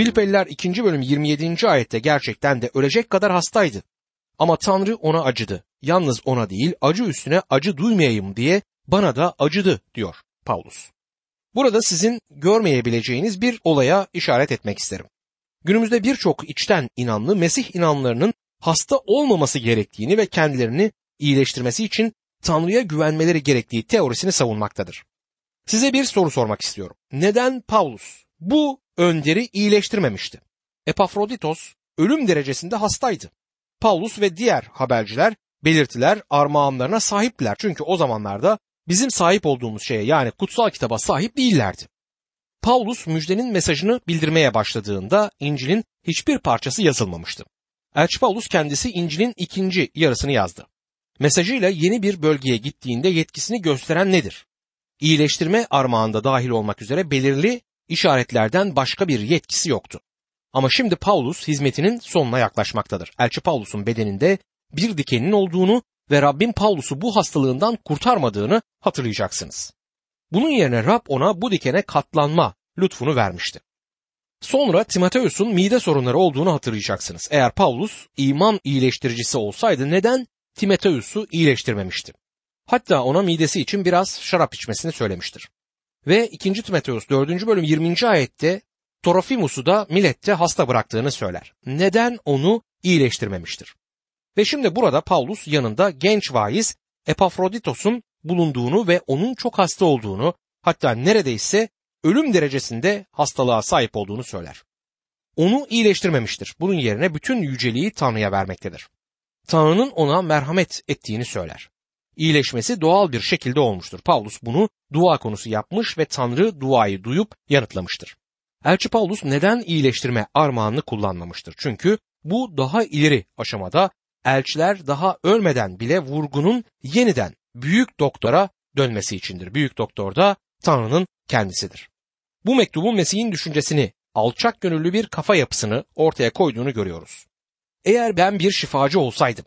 Filipeliler 2. bölüm 27. ayette gerçekten de ölecek kadar hastaydı. Ama Tanrı ona acıdı. Yalnız ona değil, acı üstüne acı duymayayım diye bana da acıdı diyor Paulus. Burada sizin görmeyebileceğiniz bir olaya işaret etmek isterim. Günümüzde birçok içten inanlı Mesih inanlarının hasta olmaması gerektiğini ve kendilerini iyileştirmesi için Tanrı'ya güvenmeleri gerektiği teorisini savunmaktadır. Size bir soru sormak istiyorum. Neden Paulus bu önderi iyileştirmemişti? Epafroditos ölüm derecesinde hastaydı. Paulus ve diğer haberciler belirtiler armağanlarına sahipler. Çünkü o zamanlarda bizim sahip olduğumuz şeye, yani kutsal kitaba sahip değillerdi. Paulus müjdenin mesajını bildirmeye başladığında İncil'in hiçbir parçası yazılmamıştı. Elçi Paulus kendisi İncil'in 2. yarısını yazdı. Mesajıyla yeni bir bölgeye gittiğinde yetkisini gösteren nedir? İyileştirme armağında dahil olmak üzere belirli işaretlerden başka bir yetkisi yoktu. Ama şimdi Paulus hizmetinin sonuna yaklaşmaktadır. Elçi Paulus'un bedeninde bir dikenin olduğunu ve Rabbin Paulus'u bu hastalığından kurtarmadığını hatırlayacaksınız. Bunun yerine Rab ona bu dikene katlanma lütfunu vermişti. Sonra Timoteus'un mide sorunları olduğunu hatırlayacaksınız. Eğer Paulus iman iyileştiricisi olsaydı neden Timoteus'u iyileştirmemişti? Hatta ona midesi için biraz şarap içmesini söylemiştir. Ve 2. Timoteus 4. bölüm 20. ayette Trofimus'u da Milette hasta bıraktığını söyler. Neden onu iyileştirmemiştir? Ve şimdi burada Paulus yanında genç vaiz Epafroditos'un bulunduğunu ve onun çok hasta olduğunu, hatta neredeyse ölüm derecesinde hastalığa sahip olduğunu söyler. Onu iyileştirmemiştir. Bunun yerine bütün yüceliği Tanrı'ya vermektedir. Tanrı'nın ona merhamet ettiğini söyler. İyileşmesi doğal bir şekilde olmuştur. Paulus bunu dua konusu yapmış ve Tanrı duayı duyup yanıtlamıştır. Elçi Paulus neden iyileştirme armağanını kullanmamıştır? Çünkü bu daha ileri aşamada elçiler daha ölmeden bile vurgunun yeniden büyük doktora dönmesi içindir. Büyük doktor da Tanrı'nın kendisidir. Bu mektubun Mesih'in düşüncesini, alçak gönüllü bir kafa yapısını ortaya koyduğunu görüyoruz. Eğer ben bir şifacı olsaydım,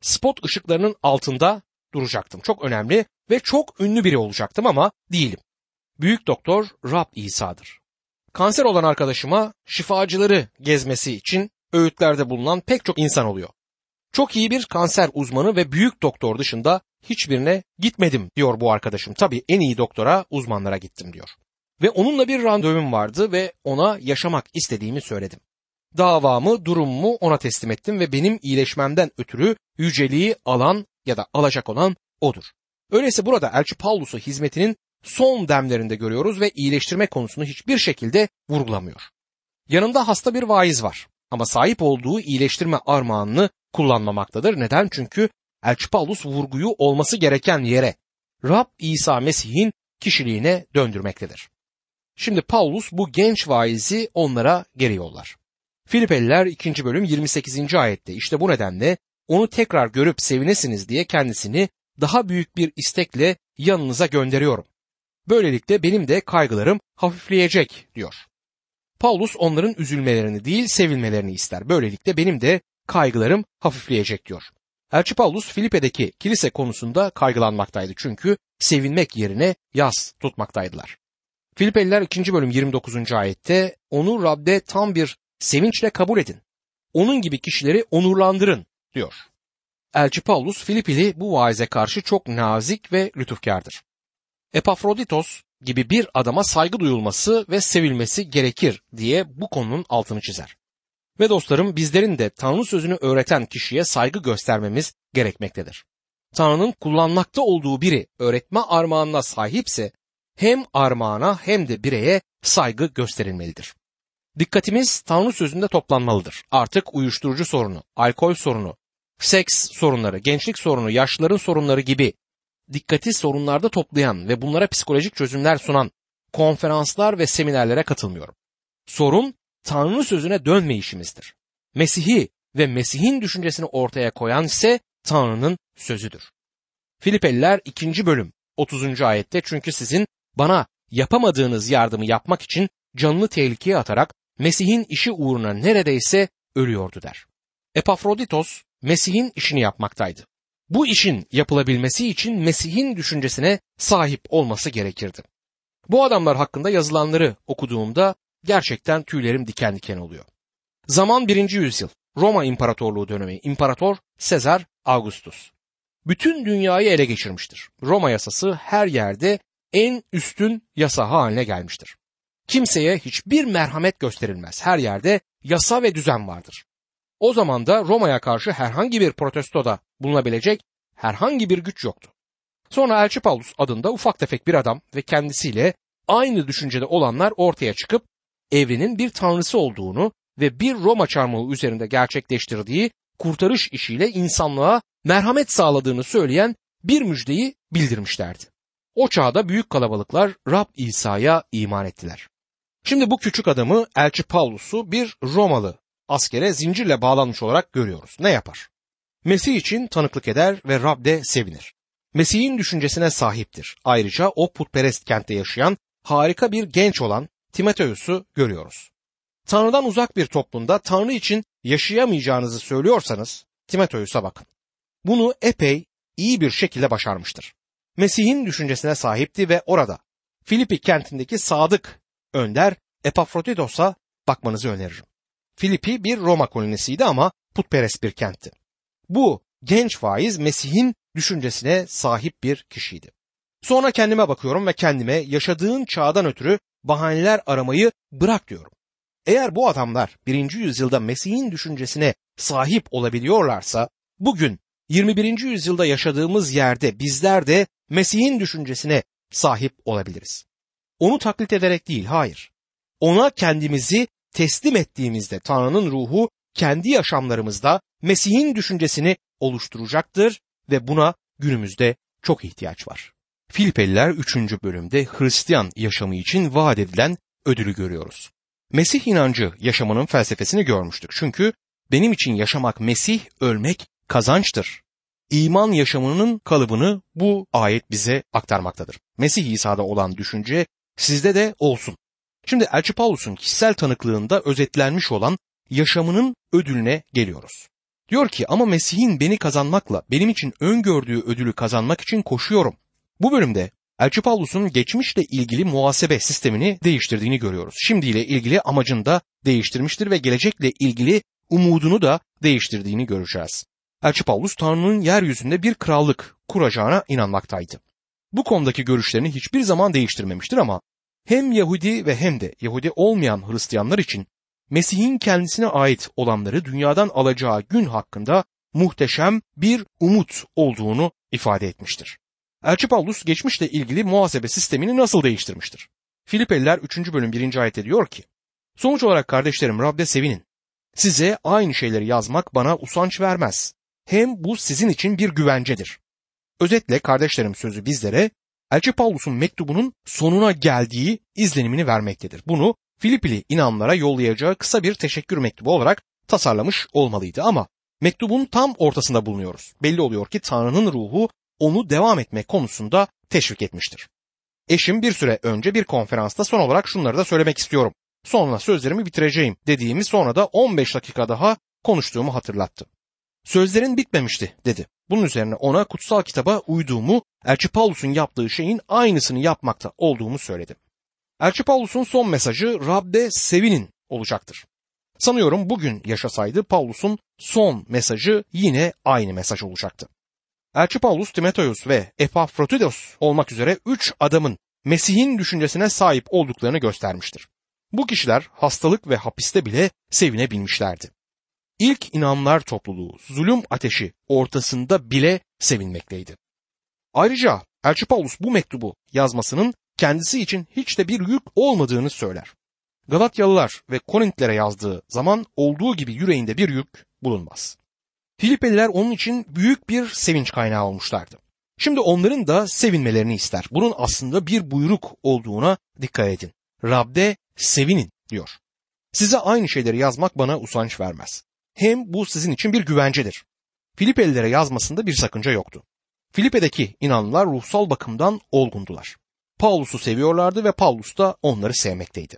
spot ışıklarının altında duracaktım. Çok önemli ve çok ünlü biri olacaktım ama değilim. Büyük doktor Rab İsa'dır. Kanser olan arkadaşıma şifacıları gezmesi için öğütlerde bulunan pek çok insan oluyor. Çok iyi bir kanser uzmanı ve büyük doktor dışında hiçbirine gitmedim diyor bu arkadaşım. Tabii en iyi doktora, uzmanlara gittim diyor. Ve onunla bir randevum vardı ve ona yaşamak istediğimi söyledim. Davamı, durumumu ona teslim ettim ve benim iyileşmemden ötürü yüceliği alan ya da alacak olan odur. Öyleyse burada elçi Paulus'u hizmetinin son demlerinde görüyoruz ve iyileştirme konusunu hiçbir şekilde vurgulamıyor. Yanında hasta bir vaiz var ama sahip olduğu iyileştirme armağanını kullanmamaktadır. Neden? Çünkü elçi Paulus vurguyu olması gereken yere, Rab İsa Mesih'in kişiliğine döndürmektedir. Şimdi Paulus bu genç vaizi onlara geri yollar. Filipeliler 2. bölüm 28. ayette işte bu nedenle onu tekrar görüp sevinesiniz diye kendisini daha büyük bir istekle yanınıza gönderiyorum. Böylelikle benim de kaygılarım hafifleyecek diyor. Paulus onların üzülmelerini değil sevilmelerini ister. Böylelikle benim de kaygılarım hafifleyecek diyor. Elçi Paulus Filipe'deki kilise konusunda kaygılanmaktaydı çünkü sevinmek yerine yas tutmaktaydılar. Filipeliler 2. bölüm 29. ayette onu Rab'de tam bir sevinçle kabul edin. Onun gibi kişileri onurlandırın diyor. Elçi Paulus Filipili bu vaize karşı çok nazik ve lütufkardır. Epafroditos gibi bir adama saygı duyulması ve sevilmesi gerekir diye bu konunun altını çizer. Ve dostlarım, bizlerin de Tanrı sözünü öğreten kişiye saygı göstermemiz gerekmektedir. Tanrı'nın kullanmakta olduğu biri öğretme armağanına sahipse hem armağana hem de bireye saygı gösterilmelidir. Dikkatimiz Tanrı sözünde toplanmalıdır. Artık uyuşturucu sorunu, alkol sorunu, seks sorunları, gençlik sorunu, yaşlıların sorunları gibi dikkati sorunlarda toplayan ve bunlara psikolojik çözümler sunan konferanslar ve seminerlere katılmıyorum. Sorun Tanrı sözüne dönmeyişimizdir. Mesih'i ve Mesih'in düşüncesini ortaya koyan ise Tanrı'nın sözüdür. Filipeliler 2. bölüm 30. ayette çünkü sizin bana yapamadığınız yardımı yapmak için canını tehlikeye atarak Mesih'in işi uğruna neredeyse ölüyordu der. Epafroditos Mesih'in işini yapmaktaydı. Bu işin yapılabilmesi için Mesih'in düşüncesine sahip olması gerekirdi. Bu adamlar hakkında yazılanları okuduğumda gerçekten tüylerim diken diken oluyor. Zaman 1. yüzyıl, Roma İmparatorluğu dönemi, İmparator Sezar Augustus. Bütün dünyayı ele geçirmiştir. Roma yasası her yerde en üstün yasa haline gelmiştir. Kimseye hiçbir merhamet gösterilmez. Her yerde yasa ve düzen vardır. O zaman da Roma'ya karşı herhangi bir protestoda bulunabilecek herhangi bir güç yoktu. Sonra Elçi Paulus adında ufak tefek bir adam ve kendisiyle aynı düşüncede olanlar ortaya çıkıp evrenin bir tanrısı olduğunu ve bir Roma çarmıhı üzerinde gerçekleştirdiği kurtarış işiyle insanlığa merhamet sağladığını söyleyen bir müjdeyi bildirmişlerdi. O çağda büyük kalabalıklar Rab İsa'ya iman ettiler. Şimdi bu küçük adamı, Elçi Paulus'u, bir Romalı askere zincirle bağlanmış olarak görüyoruz. Ne yapar? Mesih için tanıklık eder ve Rab'de sevinir. Mesih'in düşüncesine sahiptir. Ayrıca o putperest kentte yaşayan harika bir genç olan Timoteus'u görüyoruz. Tanrı'dan uzak bir toplumda Tanrı için yaşayamayacağınızı söylüyorsanız Timoteus'a bakın. Bunu epey iyi bir şekilde başarmıştır. Mesih'in düşüncesine sahipti ve orada Filipi kentindeki sadık önder Epafroditos'a bakmanızı öneririm. Filipi bir Roma kolonisiydi ama putperest bir kentti. Bu genç vaiz Mesih'in düşüncesine sahip bir kişiydi. Sonra kendime bakıyorum ve kendime yaşadığın çağdan ötürü bahaneler aramayı bırak diyorum. Eğer bu adamlar 1. yüzyılda Mesih'in düşüncesine sahip olabiliyorlarsa, bugün 21. yüzyılda yaşadığımız yerde bizler de Mesih'in düşüncesine sahip olabiliriz. Onu taklit ederek değil, hayır. Ona kendimizi teslim ettiğimizde Tanrı'nın ruhu kendi yaşamlarımızda Mesih'in düşüncesini oluşturacaktır ve buna günümüzde çok ihtiyaç var. Filipeliler 3. bölümde Hristiyan yaşamı için vaat edilen ödülü görüyoruz. Mesih inancı yaşamanın felsefesini görmüştük. Çünkü benim için yaşamak Mesih, ölmek kazançtır. İman yaşamının kalıbını bu ayet bize aktarmaktadır. Mesih İsa'da olan düşünce sizde de olsun. Şimdi Elçi Paulus'un kişisel tanıklığında özetlenmiş olan yaşamının ödülüne geliyoruz. Diyor ki, ama Mesih'in beni kazanmakla, benim için öngördüğü ödülü kazanmak için koşuyorum. Bu bölümde Elçi Paulus'un geçmişle ilgili muhasebe sistemini değiştirdiğini görüyoruz. Şimdiyle ilgili amacını da değiştirmiştir ve gelecekle ilgili umudunu da değiştirdiğini göreceğiz. Elçi Paulus, Tanrı'nın yeryüzünde bir krallık kuracağına inanmaktaydı. Bu konudaki görüşlerini hiçbir zaman değiştirmemiştir ama hem Yahudi ve hem de Yahudi olmayan Hristiyanlar için Mesih'in kendisine ait olanları dünyadan alacağı gün hakkında muhteşem bir umut olduğunu ifade etmiştir. Elçi Paulus geçmişle ilgili muhasebe sistemini nasıl değiştirmiştir? Filipeliler 3. bölüm 1. ayette diyor ki, sonuç olarak kardeşlerim Rab'de sevinin. Size aynı şeyleri yazmak bana usanç vermez. Hem bu sizin için bir güvencedir. Özetle kardeşlerim sözü bizlere Elçi Paulus'un mektubunun sonuna geldiği izlenimini vermektedir. Bunu Filipili inanlara yollayacağı kısa bir teşekkür mektubu olarak tasarlamış olmalıydı ama mektubun tam ortasında bulunuyoruz. Belli oluyor ki Tanrı'nın ruhu onu devam etme konusunda teşvik etmiştir. Eşim bir süre önce bir konferansta son olarak şunları da söylemek istiyorum. Sonra sözlerimi bitireceğim dediğimi, sonra da 15 dakika daha konuştuğumu hatırlattı. Sözlerin bitmemişti dedi. Bunun üzerine ona kutsal kitaba uyduğumu, Elçi Paulus'un yaptığı şeyin aynısını yapmakta olduğumu söyledi. Elçi Paulus'un son mesajı Rab'de sevinin olacaktır. Sanıyorum bugün yaşasaydı Paulus'un son mesajı yine aynı mesaj olacaktı. Elçi Paulus, Timoteus ve Epafroditos olmak üzere 3 adamın Mesih'in düşüncesine sahip olduklarını göstermiştir. Bu kişiler hastalık ve hapiste bile sevinebilmişlerdi. İlk inanlar topluluğu zulüm ateşi ortasında bile sevinmekteydi. Ayrıca Elçi Paulus bu mektubu yazmasının kendisi için hiç de bir yük olmadığını söyler. Galatyalılar ve Korintlere yazdığı zaman olduğu gibi yüreğinde bir yük bulunmaz. Filipeliler onun için büyük bir sevinç kaynağı olmuşlardı. Şimdi onların da sevinmelerini ister. Bunun aslında bir buyruk olduğuna dikkat edin. Rab'de sevinin diyor. Size aynı şeyleri yazmak bana usanç vermez. Hem bu sizin için bir güvencedir. Filipelilere yazmasında bir sakınca yoktu. Filipe'deki inanlılar ruhsal bakımdan olgundular. Paulus'u seviyorlardı ve Paulus da onları sevmekteydi.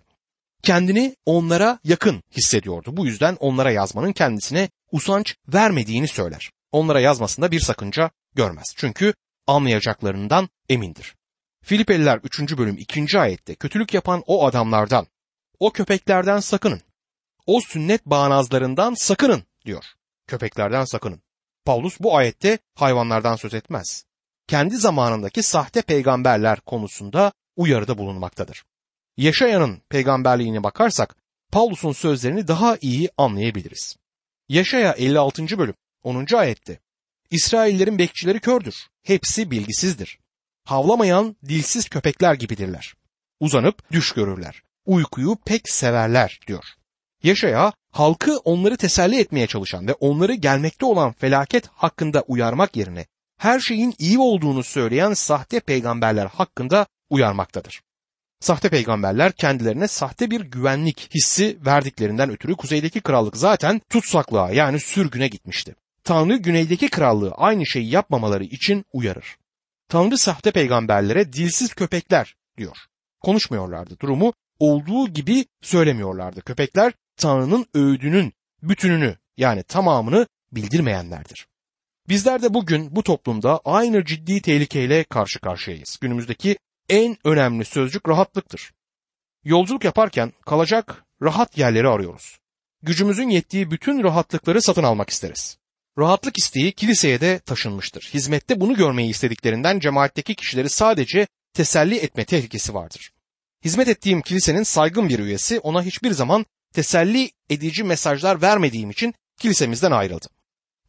Kendini onlara yakın hissediyordu. Bu yüzden onlara yazmanın kendisine usanç vermediğini söyler. Onlara yazmasında bir sakınca görmez. Çünkü anlayacaklarından emindir. Filipeliler 3. bölüm 2. ayette kötülük yapan o adamlardan, O köpeklerden sakının. O sünnet bağnazlarından sakının diyor. Köpeklerden sakının. Paulus bu ayette hayvanlardan söz etmez. Kendi zamanındaki sahte peygamberler konusunda uyarıda bulunmaktadır. Yeşaya'nın peygamberliğine bakarsak Paulus'un sözlerini daha iyi anlayabiliriz. Yeşaya 56. bölüm 10. ayette İsraillerin bekçileri kördür, hepsi bilgisizdir. Havlamayan dilsiz köpekler gibidirler. Uzanıp düş görürler. Uykuyu pek severler diyor. Yeşaya halkı onları teselli etmeye çalışan ve onları gelmekte olan felaket hakkında uyarmak yerine her şeyin iyi olduğunu söyleyen sahte peygamberler hakkında uyarmaktadır. Sahte peygamberler kendilerine sahte bir güvenlik hissi verdiklerinden ötürü kuzeydeki krallık zaten tutsaklığa yani sürgüne gitmişti. Tanrı güneydeki krallığı aynı şeyi yapmamaları için uyarır. Tanrı sahte peygamberlere dilsiz köpekler diyor. Konuşmuyorlardı, durumu olduğu gibi söylemiyorlardı. Köpekler Tanrı'nın öğüdünün bütününü yani tamamını bildirmeyenlerdir. Bizler de bugün bu toplumda aynı ciddi tehlikeyle karşı karşıyayız. Günümüzdeki en önemli sözcük rahatlıktır. Yolculuk yaparken kalacak rahat yerleri arıyoruz. Gücümüzün yettiği bütün rahatlıkları satın almak isteriz. Rahatlık isteği kiliseye de taşınmıştır. Hizmette bunu görmeyi istediklerinden cemaatteki kişileri sadece teselli etme tehlikesi vardır. Hizmet ettiğim kilisenin saygın bir üyesi ona hiçbir zaman teselli edici mesajlar vermediğim için kilisemizden ayrıldı.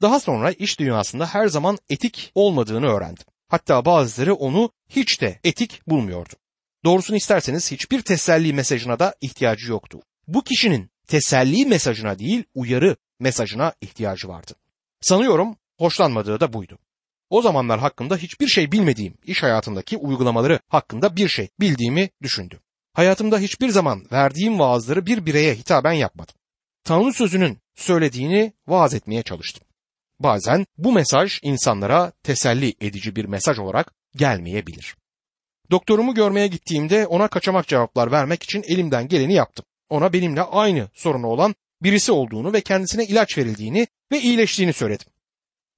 Daha sonra iş dünyasında her zaman etik olmadığını öğrendim. Hatta bazıları onu hiç de etik bulmuyordu. Doğrusunu isterseniz hiçbir teselli mesajına da ihtiyacı yoktu. Bu kişinin teselli mesajına değil, uyarı mesajına ihtiyacı vardı. Sanıyorum hoşlanmadığı da buydu. O zamanlar hakkında hiçbir şey bilmediğim, iş hayatındaki uygulamaları hakkında bir şey bildiğimi düşündüm. Hayatımda hiçbir zaman verdiğim vaazları bir bireye hitaben yapmadım. Tanrı sözünün söylediğini vaaz etmeye çalıştım. Bazen bu mesaj insanlara teselli edici bir mesaj olarak gelmeyebilir. Doktorumu görmeye gittiğimde ona kaçamak cevaplar vermek için elimden geleni yaptım. Ona benimle aynı sorunu olan birisi olduğunu ve kendisine ilaç verildiğini ve iyileştiğini söyledim.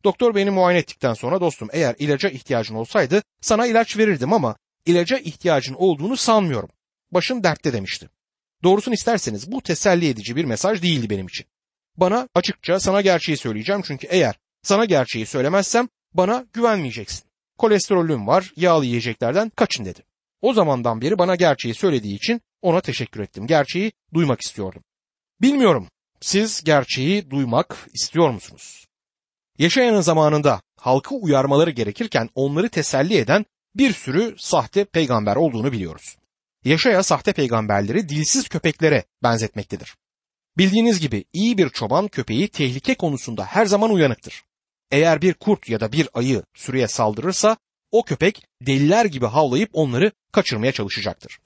Doktor beni muayene ettikten sonra dostum eğer ilaca ihtiyacın olsaydı sana ilaç verirdim ama ilaca ihtiyacın olduğunu sanmıyorum. Başım dertte demişti. Doğrusunu isterseniz bu teselli edici bir mesaj değildi benim için. Bana açıkça sana gerçeği söyleyeceğim çünkü eğer sana gerçeği söylemezsem bana güvenmeyeceksin. Kolesterolüm var, yağlı yiyeceklerden kaçın dedi. O zamandan beri bana gerçeği söylediği için ona teşekkür ettim. Gerçeği duymak istiyordum. Bilmiyorum siz gerçeği duymak istiyor musunuz? Yeşaya'nın zamanında halkı uyarmaları gerekirken onları teselli eden bir sürü sahte peygamber olduğunu biliyoruz. Yeşaya sahte peygamberleri dilsiz köpeklere benzetmektedir. Bildiğiniz gibi iyi bir çoban köpeği tehlike konusunda her zaman uyanıktır. Eğer bir kurt ya da bir ayı sürüye saldırırsa o köpek deliler gibi havlayıp onları kaçırmaya çalışacaktır.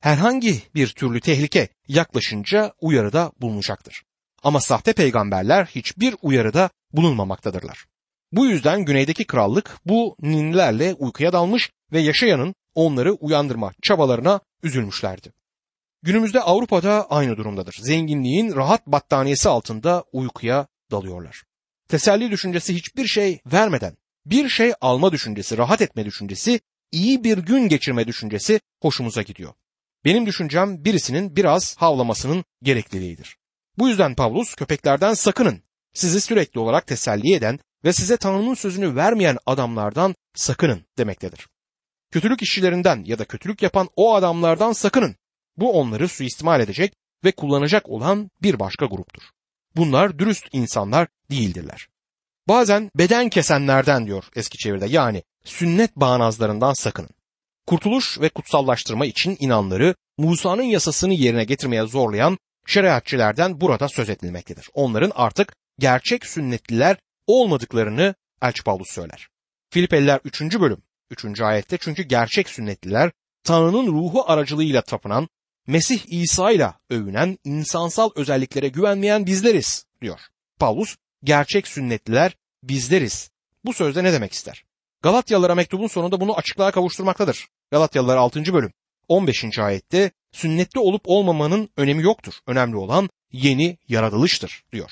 Herhangi bir türlü tehlike yaklaşınca uyarıda bulunacaktır. Ama sahte peygamberler hiçbir uyarıda bulunmamaktadırlar. Bu yüzden güneydeki krallık bu ninnilerle uykuya dalmış ve Yeşaya'nın onları uyandırma çabalarına üzülmüşlerdi. Günümüzde Avrupa'da aynı durumdadır. Zenginliğin rahat battaniyesi altında uykuya dalıyorlar. Teselli düşüncesi hiçbir şey vermeden, bir şey alma düşüncesi, rahat etme düşüncesi, iyi bir gün geçirme düşüncesi hoşumuza gidiyor. Benim düşüncem birisinin biraz havlamasının gerekliliğidir. Bu yüzden Paulus köpeklerden sakının, sizi sürekli olarak teselli eden ve size Tanrı'nın sözünü vermeyen adamlardan sakının demektedir. Kötülük işçilerinden ya da kötülük yapan o adamlardan sakının. Bu onları suistimal edecek ve kullanacak olan bir başka gruptur. Bunlar dürüst insanlar değildirler. Bazen beden kesenlerden diyor eski çeviride yani sünnet bağnazlarından sakının. Kurtuluş ve kutsallaştırma için inanları Musa'nın yasasını yerine getirmeye zorlayan şeriatçilerden burada söz edilmektedir. Onların artık gerçek sünnetliler olmadıklarını Elçi Paulus söyler. Filipeliler 3. bölüm 3. ayette çünkü gerçek sünnetliler Tanrı'nın ruhu aracılığıyla tapınan, Mesih İsa ile övünen, insansal özelliklere güvenmeyen bizleriz diyor. Paulus, gerçek sünnetliler bizleriz. Bu sözde ne demek ister? Galatyalılara mektubun sonunda bunu açıklığa kavuşturmaktadır. Galatyalılar 6. bölüm 15. ayette sünnetli olup olmamanın önemi yoktur. Önemli olan yeni yaratılıştır diyor.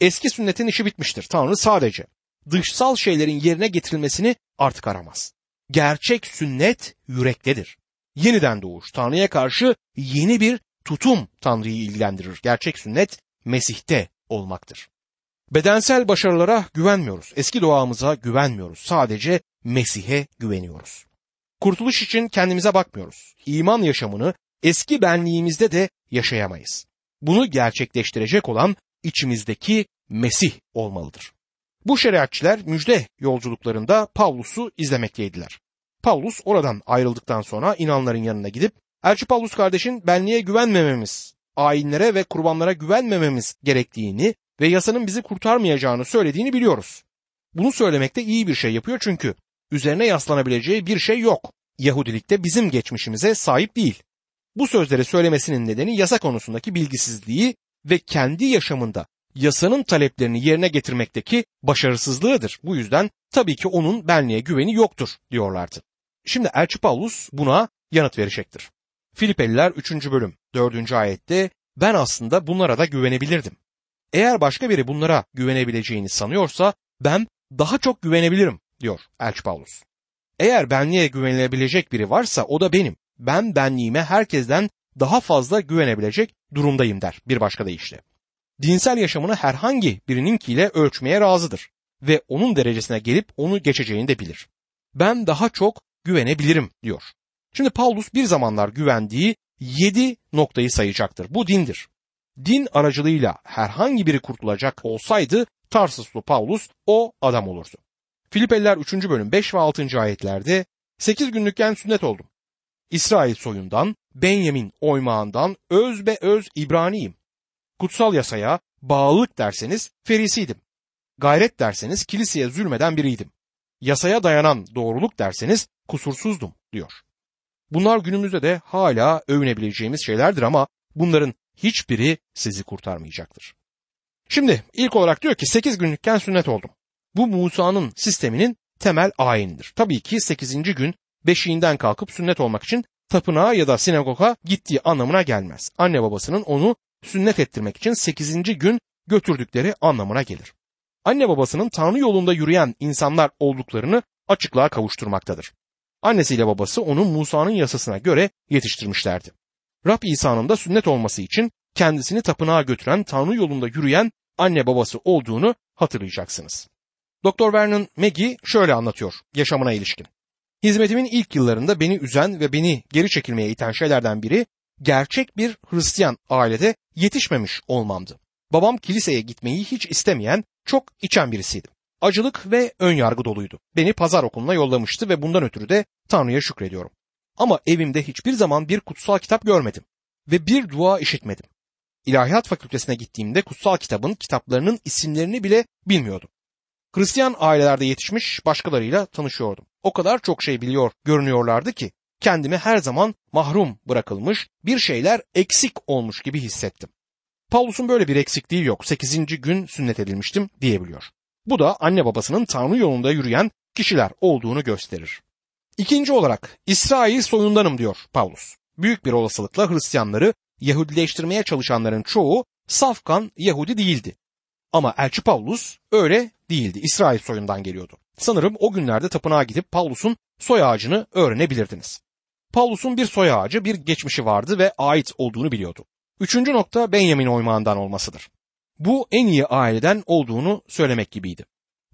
Eski sünnetin işi bitmiştir. Tanrı sadece dışsal şeylerin yerine getirilmesini artık aramaz. Gerçek sünnet yürektedir. Yeniden doğuş, Tanrı'ya karşı yeni bir tutum Tanrı'yı ilgilendirir. Gerçek sünnet Mesih'te olmaktır. Bedensel başarılara güvenmiyoruz. Eski doğamıza güvenmiyoruz. Sadece Mesih'e güveniyoruz. Kurtuluş için kendimize bakmıyoruz. İman yaşamını eski benliğimizde de yaşayamayız. Bunu gerçekleştirecek olan içimizdeki Mesih olmalıdır. Bu şeriatçiler müjde yolculuklarında Paulus'u izlemekteydiler. Paulus oradan ayrıldıktan sonra inanların yanına gidip, "Elçi Paulus kardeşin benliğe güvenmememiz, ayinlere ve kurbanlara güvenmememiz gerektiğini ve yasanın bizi kurtarmayacağını söylediğini biliyoruz. Bunu söylemekte iyi bir şey yapıyor çünkü üzerine yaslanabileceği bir şey yok. Yahudilikte bizim geçmişimize sahip değil." Bu sözleri söylemesinin nedeni yasa konusundaki bilgisizliği ve kendi yaşamında yasanın taleplerini yerine getirmekteki başarısızlığıdır. Bu yüzden tabii ki onun benliğe güveni yoktur diyorlardı. Şimdi Elçi Paulus buna yanıt verecektir. Filipeliler 3. bölüm 4. ayette, "Ben aslında bunlara da güvenebilirdim. Eğer başka biri bunlara güvenebileceğini sanıyorsa ben daha çok güvenebilirim," diyor Elçi Paulus. Eğer benliğe güvenilebilecek biri varsa o da benim. Ben benliğime herkesten daha fazla güvenebilecek durumdayım der. Bir başka deyişle, dinsel yaşamını herhangi birininkiyle ölçmeye razıdır ve onun derecesine gelip onu geçeceğini de bilir. Ben daha çok güvenebilirim diyor. Şimdi Paulus bir zamanlar güvendiği 7 noktayı sayacaktır. Bu dindir. Din aracılığıyla herhangi biri kurtulacak olsaydı Tarsuslu Paulus o adam olurdu. Filipeliler 3. bölüm 5 ve 6. ayetlerde, "8 günlükken sünnet oldum. İsrail soyundan, Benyamin oymağından özbeöz İbraniyim. Kutsal yasaya bağlılık derseniz ferisiydim. Gayret derseniz kiliseye zulmeden biriydim. Yasaya dayanan doğruluk derseniz kusursuzdum," diyor. Bunlar günümüzde de hala övünebileceğimiz şeylerdir ama bunların hiçbiri sizi kurtarmayacaktır. Şimdi ilk olarak diyor ki 8 günlükken sünnet oldum. Bu Musa'nın sisteminin temel ayinidir. Tabii ki 8. gün beşiğinden kalkıp sünnet olmak için tapınağa ya da sinagoga gittiği anlamına gelmez. Anne babasının onu sünnet ettirmek için 8. gün götürdükleri anlamına gelir. Anne babasının Tanrı yolunda yürüyen insanlar olduklarını açıklığa kavuşturmaktadır. Annesiyle babası onu Musa'nın yasasına göre yetiştirmişlerdi. Rab İsa'nın da sünnet olması için kendisini tapınağa götüren, Tanrı yolunda yürüyen anne babası olduğunu hatırlayacaksınız. Dr. Vernon McGee şöyle anlatıyor yaşamına ilişkin. "Hizmetimin ilk yıllarında beni üzen ve beni geri çekilmeye iten şeylerden biri gerçek bir Hristiyan ailede yetişmemiş olmamdı. Babam kiliseye gitmeyi hiç istemeyen, çok içen birisiydi. Acılık ve önyargı doluydu. Beni pazar okuluna yollamıştı ve bundan ötürü de Tanrı'ya şükrediyorum. Ama evimde hiçbir zaman bir kutsal kitap görmedim ve bir dua işitmedim. İlahiyat fakültesine gittiğimde kutsal kitabın kitaplarının isimlerini bile bilmiyordum. Hristiyan ailelerde yetişmiş başkalarıyla tanışıyordum. O kadar çok şey biliyor görünüyorlardı ki kendimi her zaman mahrum bırakılmış, bir şeyler eksik olmuş gibi hissettim. Paulus'un böyle bir eksikliği yok. 8. gün sünnet edilmiştim diyebiliyor. Bu da anne babasının Tanrı yolunda yürüyen kişiler olduğunu gösterir. İkinci olarak İsrail soyundanım diyor Paulus. Büyük bir olasılıkla Hristiyanları Yahudileştirmeye çalışanların çoğu safkan Yahudi değildi. Ama Elçi Paulus öyle değildi. İsrail soyundan geliyordu. Sanırım o günlerde tapınağa gidip Paulus'un soy ağacını öğrenebilirdiniz. Paulus'un bir soy ağacı, bir geçmişi vardı ve ait olduğunu biliyordu. 3. nokta Benyamin oymağından olmasıdır. Bu en iyi aileden olduğunu söylemek gibiydi.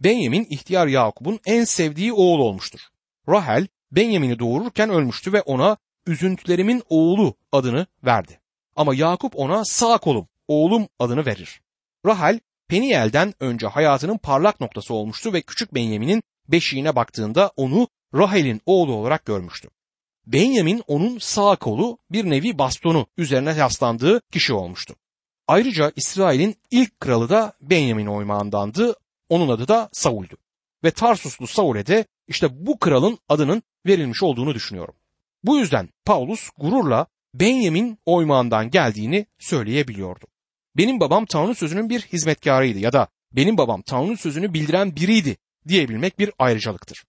Benyamin ihtiyar Yakup'un en sevdiği oğul olmuştur. Rahel Benyamin'i doğururken ölmüştü ve ona üzüntülerimin oğlu adını verdi. Ama Yakup ona sağ kolum, oğlum adını verir. Rahel Peniel'den önce hayatının parlak noktası olmuştu ve küçük Benjamin'in beşiğine baktığında onu Rahel'in oğlu olarak görmüştü. Benjamin onun sağ kolu, bir nevi bastonu, üzerine yaslandığı kişi olmuştu. Ayrıca İsrail'in ilk kralı da Benjamin oymağındandı. Onun adı da Saul'du. Ve Tarsuslu Saul'e de işte bu kralın adının verilmiş olduğunu düşünüyorum. Bu yüzden Paulus gururla Benjamin oymağından geldiğini söyleyebiliyordu. Benim babam Tanrı sözünün bir hizmetkarıydı ya da benim babam Tanrı sözünü bildiren biriydi diyebilmek bir ayrıcalıktır.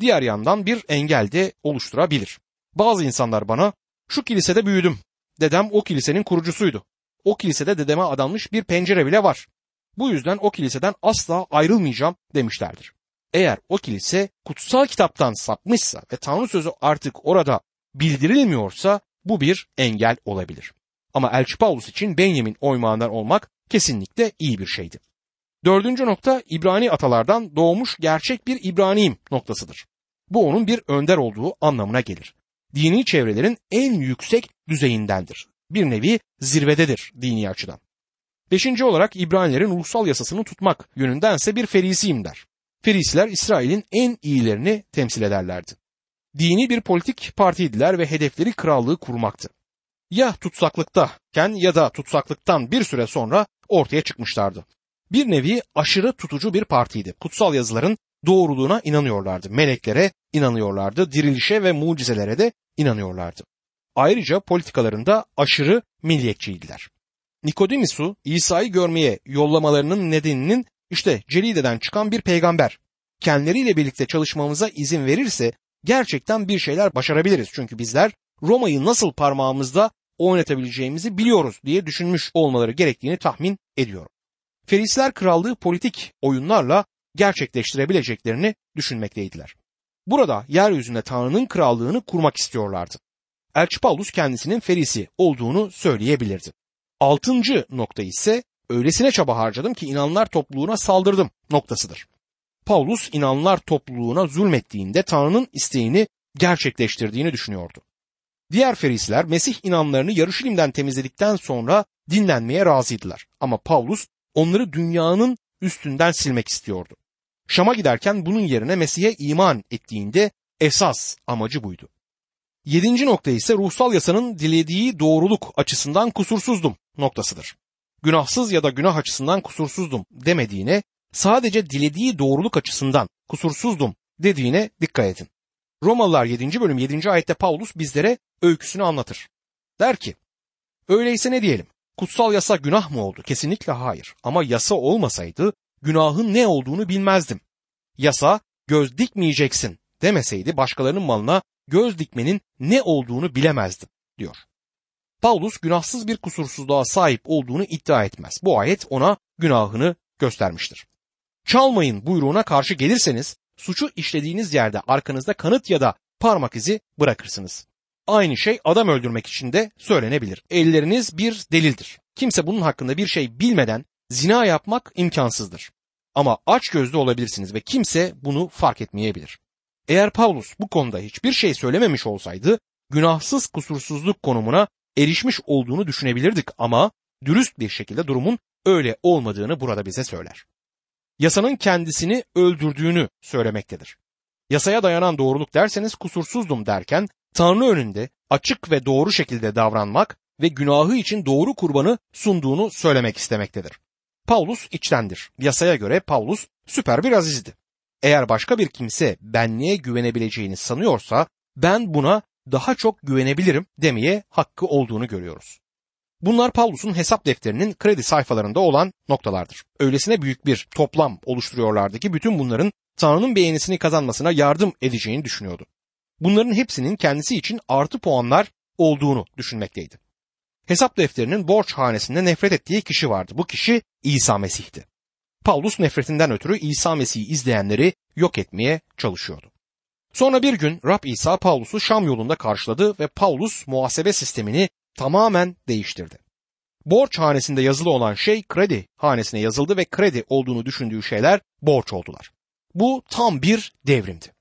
Diğer yandan bir engel de oluşturabilir. Bazı insanlar bana şu kilisede büyüdüm, dedem o kilisenin kurucusuydu, o kilisede dedeme adanmış bir pencere bile var, bu yüzden o kiliseden asla ayrılmayacağım demişlerdir. Eğer o kilise kutsal kitaptan sapmışsa ve Tanrı sözü artık orada bildirilmiyorsa bu bir engel olabilir. Ama elçi Paulus için Benyamin oymağından olmak kesinlikle iyi bir şeydi. 4. nokta İbrani atalardan doğmuş gerçek bir İbraniyim noktasıdır. Bu onun bir önder olduğu anlamına gelir. Dini çevrelerin en yüksek düzeyindendir. Bir nevi zirvededir dini açıdan. 5. olarak İbranilerin ruhsal yasasını tutmak yönündense bir Ferisiyim der. Ferisiler İsrail'in en iyilerini temsil ederlerdi. Dini bir politik partiydiler ve hedefleri krallığı kurmaktı. Ya tutsaklıktayken ya da tutsaklıktan bir süre sonra ortaya çıkmışlardı. Bir nevi aşırı tutucu bir partiydi. Kutsal yazıların doğruluğuna inanıyorlardı. Meleklere inanıyorlardı. Dirilişe ve mucizelere de inanıyorlardı. Ayrıca politikalarında aşırı milliyetçiydiler. Nikodemus'u İsa'yı görmeye yollamalarının nedeninin işte Celide'den çıkan bir peygamber. Kendileriyle birlikte çalışmamıza izin verirse gerçekten bir şeyler başarabiliriz. Çünkü bizler Roma'yı nasıl parmağımızda oynatabileceğimizi biliyoruz diye düşünmüş olmaları gerektiğini tahmin ediyorum. Ferisler krallığı politik oyunlarla gerçekleştirebileceklerini düşünmekteydiler. Burada yeryüzünde Tanrı'nın krallığını kurmak istiyorlardı. Elçi Paulus kendisinin Ferisi olduğunu söyleyebilirdi. 6. nokta ise öylesine çaba harcadım ki inananlar topluluğuna saldırdım noktasıdır. Paulus inananlar topluluğuna zulmettiğinde Tanrı'nın isteğini gerçekleştirdiğini düşünüyordu. Diğer Ferisiler Mesih inanlarını Yarışilim'den temizledikten sonra dinlenmeye razıydılar. Ama Paulus onları dünyanın üstünden silmek istiyordu. Şam'a giderken bunun yerine Mesih'e iman ettiğinde esas amacı buydu. 7. nokta ise ruhsal yasanın dilediği doğruluk açısından kusursuzdum noktasıdır. Günahsız ya da günah açısından kusursuzdum demediğine, sadece dilediği doğruluk açısından kusursuzdum dediğine dikkat edin. Romalılar 7. bölüm 7. ayette Paulus bizlere öyküsünü anlatır. Der ki, öyleyse ne diyelim? Kutsal yasa günah mı oldu? Kesinlikle hayır. Ama yasa olmasaydı günahın ne olduğunu bilmezdim. Yasa göz dikmeyeceksin demeseydi başkalarının malına göz dikmenin ne olduğunu bilemezdim diyor. Paulus günahsız bir kusursuzluğa sahip olduğunu iddia etmez. Bu ayet ona günahını göstermiştir. Çalmayın buyruğuna karşı gelirseniz suçu işlediğiniz yerde arkanızda kanıt ya da parmak izi bırakırsınız. Aynı şey adam öldürmek için de söylenebilir. Elleriniz bir delildir. Kimse bunun hakkında bir şey bilmeden zina yapmak imkansızdır. Ama açgözlü olabilirsiniz ve kimse bunu fark etmeyebilir. Eğer Paulus bu konuda hiçbir şey söylememiş olsaydı günahsız kusursuzluk konumuna erişmiş olduğunu düşünebilirdik ama dürüst bir şekilde durumun öyle olmadığını burada bize söyler. Yasanın kendisini öldürdüğünü söylemektedir. Yasaya dayanan doğruluk derseniz kusursuzdum derken Tanrı önünde açık ve doğru şekilde davranmak ve günahı için doğru kurbanı sunduğunu söylemek istemektedir. Paulus içtendir. Yasaya göre Paulus süper bir azizdi. Eğer başka bir kimse benliğe güvenebileceğini sanıyorsa ben buna daha çok güvenebilirim demeye hakkı olduğunu görüyoruz. Bunlar Paulus'un hesap defterinin kredi sayfalarında olan noktalardır. Öylesine büyük bir toplam oluşturuyorlardı ki bütün bunların Tanrı'nın beğenisini kazanmasına yardım edeceğini düşünüyordu. Bunların hepsinin kendisi için artı puanlar olduğunu düşünmekteydi. Hesap defterinin borç hanesinde nefret ettiği kişi vardı. Bu kişi İsa Mesih'ti. Paulus nefretinden ötürü İsa Mesih'i izleyenleri yok etmeye çalışıyordu. Sonra bir gün Rab İsa Paulus'u Şam yolunda karşıladı ve Paulus muhasebe sistemini tamamen değiştirdi. Borç hanesinde yazılı olan şey kredi hanesine yazıldı ve kredi olduğunu düşündüğü şeyler borç oldular. Bu tam bir devrimdi.